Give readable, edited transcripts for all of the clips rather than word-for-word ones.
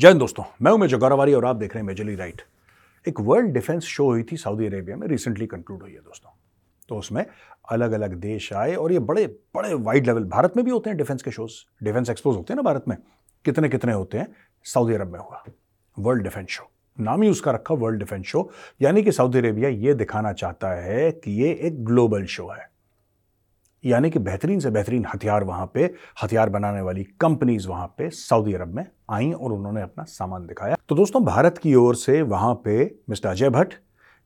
जय हिंद दोस्तों, मैं हूं मेजर गौरव आर्य और आप देख रहे हैं मेजरली राइट। एक वर्ल्ड डिफेंस शो हुई थी सऊदी अरेबिया में, रिसेंटली कंक्लूड हुई है दोस्तों। तो उसमें अलग अलग देश आए और ये बड़े बड़े वाइड लेवल, भारत में भी होते हैं डिफेंस के शोज, डिफेंस एक्सपोज होते हैं ना भारत में, कितने कितने होते हैं। सऊदी अरब में हुआ वर्ल्ड डिफेंस शो, नाम ही उसका रखा वर्ल्ड डिफेंस शो, यानी कि सऊदी अरेबिया ये दिखाना चाहता है कि ये एक ग्लोबल शो है, यानी कि बेहतरीन से बेहतरीन हथियार वहाँ पे, हथियार बनाने वाली कंपनीज वहाँ पे सऊदी अरब में आईं और उन्होंने अपना सामान दिखाया। तो दोस्तों भारत की ओर से वहाँ पे मिस्टर अजय भट्ट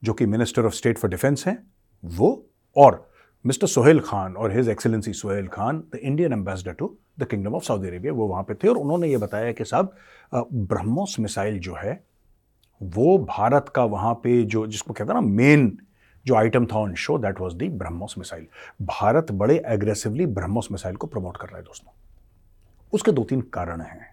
जो कि minister of state for defence हैं वो, और मिस्टर सोहेल खान और his excellency Sohail Khan the Indian ambassador to the kingdom of Saudi Arabia, वो वहाँ पे थे और उन्होंने ये बताया कि साहब ब्रह्मोस मिसाइल जो है वो भारत का वहाँ पे जो, जिसको कहते हैं ना, मेन जो आइटम था on show, that was the BrahMos missile. Bharat बड़े एग्रेसिवली ब्रह्मोस मिसाइल को प्रमोट कर रहा है दोस्तों। उसके दो तीन कारण हैं।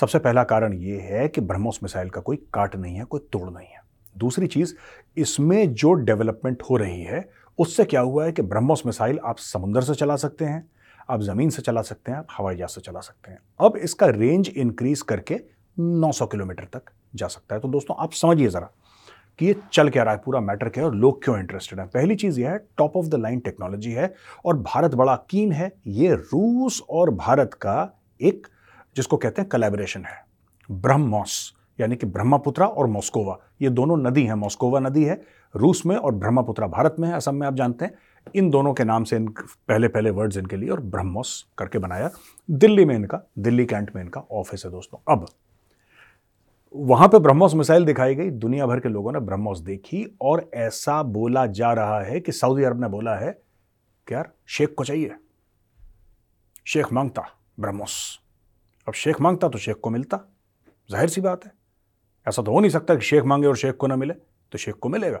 सबसे पहला कारण ये है कि ब्रह्मोस मिसाइल का कोई काट नहीं है, कोई तोड़ नहीं है। दूसरी चीज़, इसमें जो डेवलपमेंट हो रही है उससे क्या हुआ है कि ब्रह्मोस मिसाइल आप समुंदर से चला सकते हैं, आप ज़मीन से चला सकते हैं, आप हवाई जहाज से चला सकते हैं। अब इसका रेंज इंक्रीज करके 900 किलोमीटर तक जा सकता है। तो दोस्तों आप समझिए ज़रा कि ये चल क्या रहा है, पूरा मैटर क्या है और लोग क्यों इंटरेस्टेड हैं। पहली चीज़ ये है, top of the line technology है और भारत बड़ा कीन है। ये रूस और भारत का एक, जिसको कहते हैं, कलेबरेशन है। ब्रह्मोस यानी कि ब्रह्मपुत्रा और मॉस्कोवा, ये दोनों नदी हैं। मॉस्कोवा नदी है रूस में और ब्रह्मपुत्रा भारत में है, असम में, आप जानते हैं। इन दोनों के नाम से पहले पहले वर्ड्स इनके लिए, और ब्रह्मोस करके बनाया। दिल्ली में इनका, दिल्ली कैंट में इनका ऑफिस है दोस्तों। अब वहां पे ब्रह्मोस मिसाइल दिखाई गई, दुनिया भर के लोगों ने ब्रह्मोस देखी और ऐसा बोला जा रहा है कि सऊदी अरब ने बोला है कि यार शेख को चाहिए, शेख मांगता ब्रह्मोस। अब शेख मांगता तो शेख को मिलता, जाहिर सी बात है। ऐसा तो हो नहीं सकता कि शेख मांगे और शेख को ना मिले, तो शेख को मिलेगा।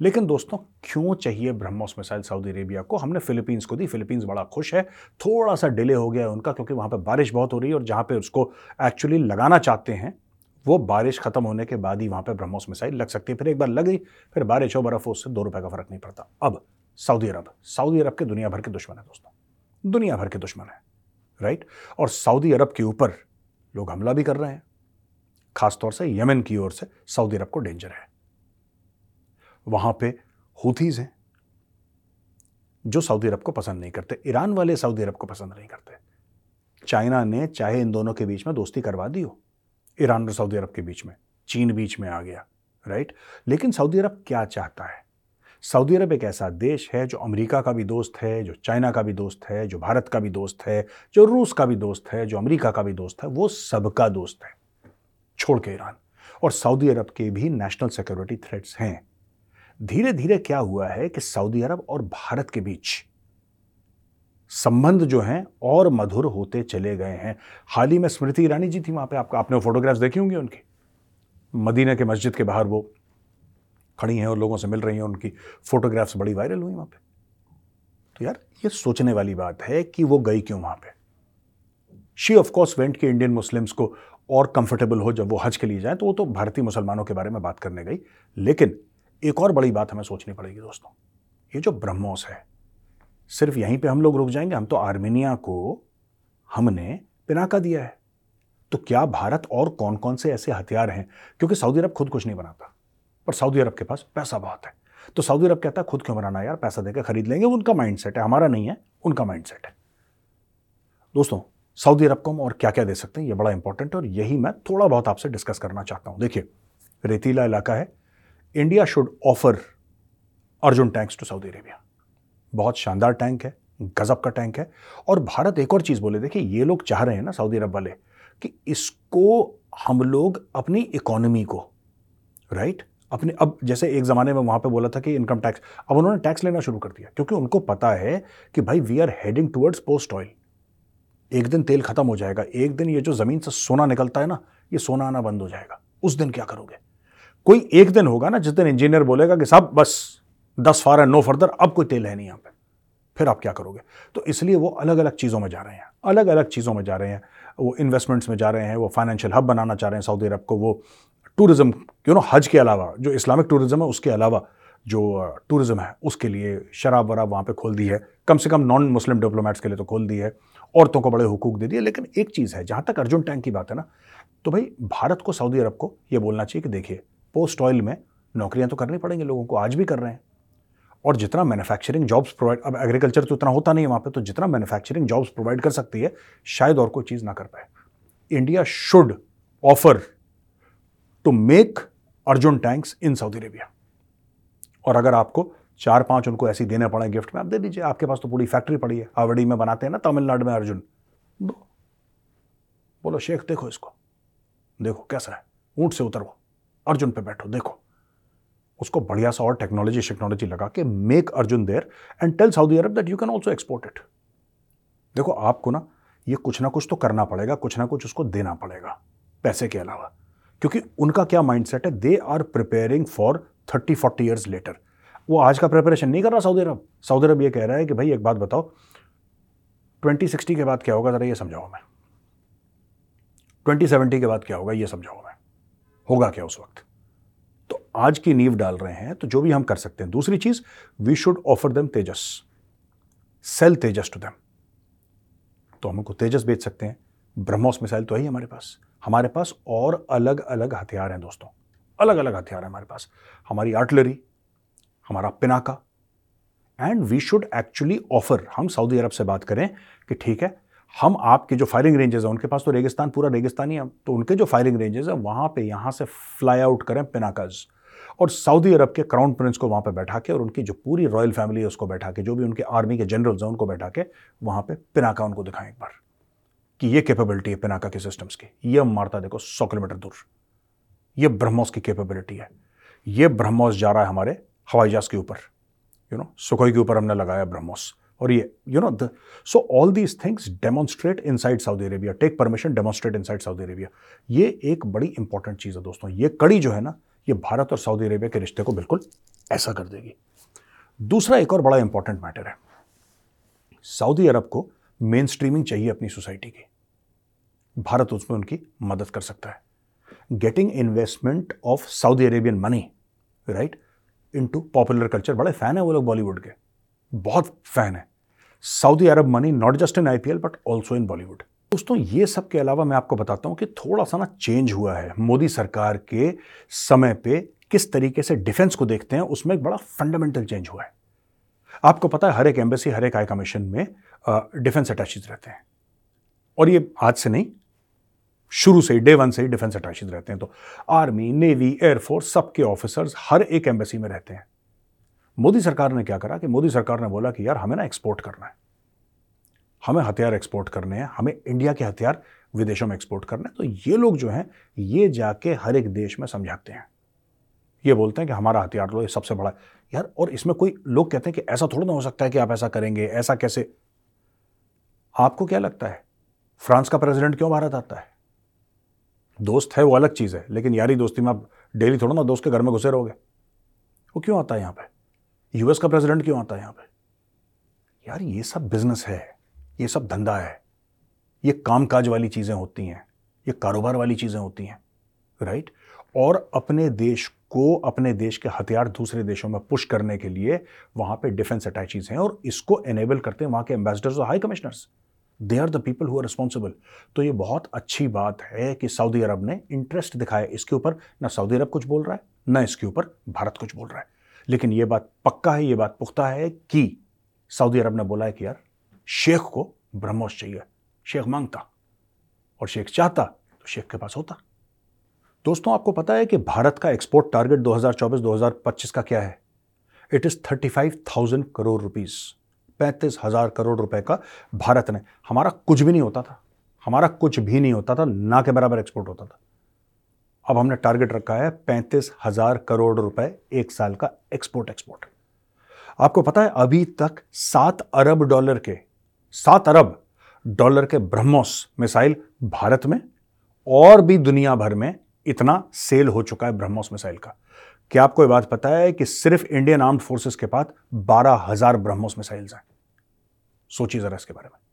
लेकिन दोस्तों क्यों चाहिए ब्रह्मोस मिसाइल सऊदी अरेबिया को? हमने फिलीपींस को दी, फिलीपींस बड़ा खुश है। थोड़ा सा डिले हो गया उनका क्योंकि वहां पर बारिश बहुत हो रही है और जहां पर उसको एक्चुअली लगाना चाहते हैं वो बारिश खत्म होने के बाद ही वहाँ पे ब्रह्मोस मिसाइल लग सकती है। फिर एक बार लग गई, फिर बारिश हो, बर्फ हो, उससे ₹2 का फर्क नहीं पड़ता। अब सऊदी अरब के दुनिया भर के दुश्मन है दोस्तों, दुनिया भर के दुश्मन है, राइट। और सऊदी अरब के ऊपर लोग हमला भी कर रहे हैं, खासतौर से यमन की ओर से सऊदी अरब को डेंजर है। वहाँ पे हूथीज हैं जो सऊदी अरब को पसंद नहीं करते, ईरान वाले सऊदी अरब को पसंद नहीं करते। चाइना ने चाहे इन दोनों के बीच में दोस्ती करवा दी हो, ईरान और सऊदी अरब के बीच में, चीन बीच में आ गया, राइट। लेकिन सऊदी अरब क्या चाहता है? सऊदी अरब एक ऐसा देश है जो अमेरिका का भी दोस्त है, जो चाइना का भी दोस्त है, जो भारत का भी दोस्त है, जो रूस का भी दोस्त है, जो अमेरिका का भी दोस्त है, वो सबका दोस्त है छोड़ के ईरान। और सऊदी अरब के भी नेशनल सिक्योरिटी थ्रेट्स हैं। धीरे धीरे क्या हुआ है कि सऊदी अरब और भारत के बीच संबंध जो हैं और मधुर होते चले गए हैं। हाल ही में स्मृति ईरानी जी थी वहाँ पे, आपने फोटोग्राफ्स देखी होंगी उनकी। मदीना के मस्जिद के बाहर वो खड़ी हैं और लोगों से मिल रही हैं, उनकी फोटोग्राफ्स बड़ी वायरल हुई वहाँ पे। तो यार ये सोचने वाली बात है कि वो गई क्यों वहाँ पे। शी ऑफ कोर्स वेंट कि इंडियन मुस्लिम्स को और कंफर्टेबल हो जब वो हज के लिए जाएँ, तो वो तो भारतीय मुसलमानों के बारे में बात करने गई। लेकिन एक और बड़ी बात हमें सोचनी पड़ेगी दोस्तों, ये जो ब्रह्मोस है, सिर्फ यहीं पे हम लोग रुक जाएंगे? हम तो आर्मेनिया को हमने पिनाका दिया है, तो क्या भारत और कौन कौन से ऐसे हथियार हैं? क्योंकि सऊदी अरब खुद कुछ नहीं बनाता पर सऊदी अरब के पास पैसा बहुत है, तो सऊदी अरब कहता है खुद क्यों बनाना यार, पैसा देकर खरीद लेंगे। उनका माइंडसेट है, हमारा नहीं है, उनका माइंडसेट है दोस्तों। सऊदी अरब को हम और क्या क्या दे सकते हैं, यह बड़ा इंपॉर्टेंट है और यही मैं थोड़ा बहुत आपसे डिस्कस करना चाहता हूँ। देखिए, रेतीला इलाका है, India should offer Arjun tanks to Saudi Arabia. बहुत शानदार टैंक है, गजब का टैंक है। और भारत एक और चीज़ बोले, देखिए ये लोग चाह रहे हैं ना सऊदी अरब वाले कि इसको हम लोग अपनी इकोनॉमी को, राइट, अपने, अब जैसे एक ज़माने में वहाँ पे बोला था कि इनकम टैक्स, अब उन्होंने टैक्स लेना शुरू कर दिया क्योंकि उनको पता है कि भाई we are heading towards post oil. एक दिन तेल खत्म हो जाएगा, एक दिन ये जो ज़मीन से सोना निकलता है ना, ये सोना आना बंद हो जाएगा। उस दिन क्या करोगे? कोई एक दिन होगा ना जिस दिन इंजीनियर बोलेगा कि साहब बस 10 फार नो फर्दर, अब कोई तेल है नहीं यहाँ पे, फिर आप क्या करोगे? तो इसलिए वो अलग अलग चीज़ों में जा रहे हैं, अलग अलग चीज़ों में जा रहे हैं। वो इन्वेस्टमेंट्स में जा रहे हैं, वो फाइनेंशियल हब बनाना चाह रहे हैं सऊदी अरब को, वो टूरिज़्म, यू नो, हज के अलावा जो इस्लामिक टूरिज़्म है उसके अलावा जो टूरिज़्म है उसके लिए शराब वराब वहाँ पर खोल दी है, कम से कम नॉन मुस्लिम डिप्लोमेट्स के लिए तो खोल दी है। औरतों को बड़े हुकूक दे दिए। लेकिन एक चीज़ है, जहाँ तक अर्जुन टैंक की बात है ना, तो भाई भारत को, सऊदी अरब को ये बोलना चाहिए कि देखिए पोस्ट ऑयल में नौकरियाँ तो करनी पड़ेंगी लोगों को, आज भी कर रहे हैं, और जितना मैन्युफैक्चरिंग जॉब्स प्रोवाइड, अब एग्रीकल्चर तो उतना होता नहीं है वहाँ पे, तो जितना मैन्युफैक्चरिंग जॉब्स प्रोवाइड कर सकती है शायद और कोई चीज़ ना कर पाए। India should offer to make Arjun tanks in Saudi Arabia, और अगर आपको 4-5 उनको ऐसी देने पड़े गिफ्ट में, आप दे दीजिए, आपके पास तो पूरी फैक्ट्री पड़ी है, हावड़ी में बनाते हैं ना तमिलनाडु में अर्जुन, दो बोलो शेख देखो इसको, देखो कैसा है, ऊँट से उतरो, अर्जुन पे बैठो, देखो उसको बढ़िया सा, और टेक्नोलॉजी लगा के make Arjun there and tell Saudi Arab that you can also export it. देखो आपको ना ये कुछ ना कुछ तो करना पड़ेगा, कुछ ना कुछ उसको देना पड़ेगा पैसे के अलावा, क्योंकि उनका क्या माइंडसेट है, they are preparing for 30-40 years later. वो आज का प्रिपरेशन नहीं कर रहा सऊदी अरब, सऊदी अरब ये कह रहा है कि भाई एक बात बताओ 2060 के बाद क्या होगा, ज़रा ये समझाओ मैं, 2070 के बाद क्या होगा ये समझाओ मैं, होगा क्या उस वक्त, तो आज की नींव डाल रहे हैं, तो जो भी हम कर सकते हैं। दूसरी चीज़, we should offer them Tejas, sell Tejas to them, तो हम उनको तेजस बेच सकते हैं। ब्रह्मोस मिसाइल तो है ही हमारे पास, हमारे पास और अलग अलग हथियार हैं दोस्तों, अलग अलग हथियार हैं हमारे पास, हमारी आर्टिलरी, हमारा Pinaka, and we should actually offer, हम सऊदी अरब से बात करें कि ठीक है हम आपके जो फायरिंग रेंजेस हैं, उनके पास तो रेगिस्तान, पूरा रेगिस्तान ही है, तो उनके जो फायरिंग रेंजेस हैं वहाँ पे यहाँ से फ्लाई आउट करें पिनाकाज, और सऊदी अरब के क्राउन प्रिंस को वहाँ पे बैठा के, और उनकी जो पूरी रॉयल फैमिली है उसको बैठा के, जो भी उनके आर्मी के जनरल्स हैं उनको बैठा के वहाँ पे पिनाका उनको दिखाएं एक बार कि ये कैपेबिलिटी है पिनाका के सिस्टम्स की, ये मारता देखो 100 किलोमीटर दूर, ये ब्रह्मोस की कैपेबिलिटी है, ये ब्रह्मोस जा रहा है हमारे हवाई जहाज के ऊपर, यू नो सुखोई के ऊपर हमने लगाया ब्रह्मोस, और ये you know the, so all these things demonstrate inside Saudi Arabia, take permission demonstrate inside Saudi Arabia, ये एक बड़ी इंपॉर्टेंट चीज़ है दोस्तों। ये कड़ी जो है ना, ये भारत और सऊदी अरेबिया के रिश्ते को बिल्कुल ऐसा कर देगी। दूसरा एक और बड़ा इंपॉर्टेंट मैटर है, सऊदी अरब को मेन स्ट्रीमिंग चाहिए अपनी सोसाइटी की, भारत उसमें उनकी मदद कर सकता है। Getting investment of Saudi Arabian money right into popular culture, बड़े फैन है वो लोग बॉलीवुड के, बहुत फैन है Saudi Arab money, not just in IPL but also in Bollywood. दोस्तों ये सब के अलावा मैं आपको बताता हूँ कि थोड़ा सा ना चेंज हुआ है मोदी सरकार के समय पे, किस तरीके से डिफेंस को देखते हैं उसमें एक बड़ा फंडामेंटल चेंज हुआ है। आपको पता है हर एक एम्बेसी, हर एक हाई कमीशन में डिफेंस अटैचीज रहते हैं, और ये आज से नहीं, शुरू से ही, डे 1 से ही डिफेंस अटैचीज रहते हैं, तो आर्मी, नेवी, एयरफोर्स, सबके ऑफिसर्स हर एक एम्बेसी में रहते हैं। मोदी सरकार ने क्या करा कि मोदी सरकार ने बोला कि यार हमें ना एक्सपोर्ट करना है, हमें हथियार एक्सपोर्ट करने हैं, हमें इंडिया के हथियार विदेशों में एक्सपोर्ट करने हैं। तो ये लोग जो हैं ये जाके हर एक देश में समझाते हैं, ये बोलते हैं कि हमारा हथियार लो, ये सबसे बड़ा यार, और इसमें कोई लोग कहते हैं कि ऐसा थोड़ा ना हो सकता है कि आप ऐसा करेंगे, ऐसा कैसे। आपको क्या लगता है फ्रांस का प्रेसिडेंट क्यों भारत आता है? दोस्त है वो अलग चीज़ है, लेकिन यारी दोस्ती में आप डेली थोड़ा ना दोस्त के घर में घुसे रहोगे, वो क्यों आता है यहाँ पर? यूएस का प्रेसिडेंट क्यों आता है यहाँ पे? यार ये सब बिजनेस है, ये सब धंधा है, ये कामकाज वाली चीज़ें होती हैं, ये कारोबार वाली चीज़ें होती हैं राइट। और अपने देश को, अपने देश के हथियार दूसरे देशों में पुश करने के लिए वहाँ पे डिफेंस अटैचीज हैं, और इसको एनेबल करते हैं वहाँ के एम्बेसडर्स और high commissioners, they are the people who are responsible. तो ये बहुत अच्छी बात है कि सऊदी अरब ने इंटरेस्ट दिखाया इसके ऊपर, ना सऊदी अरब कुछ बोल रहा है ना इसके ऊपर भारत कुछ बोल रहा है, लेकिन ये बात पक्का है, ये बात पुख्ता है कि सऊदी अरब ने बोला है कि यार शेख को ब्रह्मोस चाहिए, शेख मांगता और शेख चाहता तो शेख के पास होता। दोस्तों आपको पता है कि भारत का एक्सपोर्ट टारगेट 2024-2025 का क्या है? It is 35,000 crore rupees, 35,000 crore रुपए का भारत ने, हमारा कुछ भी नहीं होता था, हमारा कुछ भी नहीं होता था, ना के बराबर एक्सपोर्ट होता था। अब हमने टारगेट रखा है 35,000 करोड़ रुपए एक साल का एक्सपोर्ट। आपको पता है अभी तक $7 अरब डॉलर के ब्रह्मोस मिसाइल भारत में और भी दुनिया भर में इतना सेल हो चुका है ब्रह्मोस मिसाइल का। क्या आपको ये बात पता है कि सिर्फ इंडियन आर्म्ड फोर्सेस के पास 12,000 ब्रह्मोस मिसाइल्स हैं? सोचिए जरा इसके बारे में।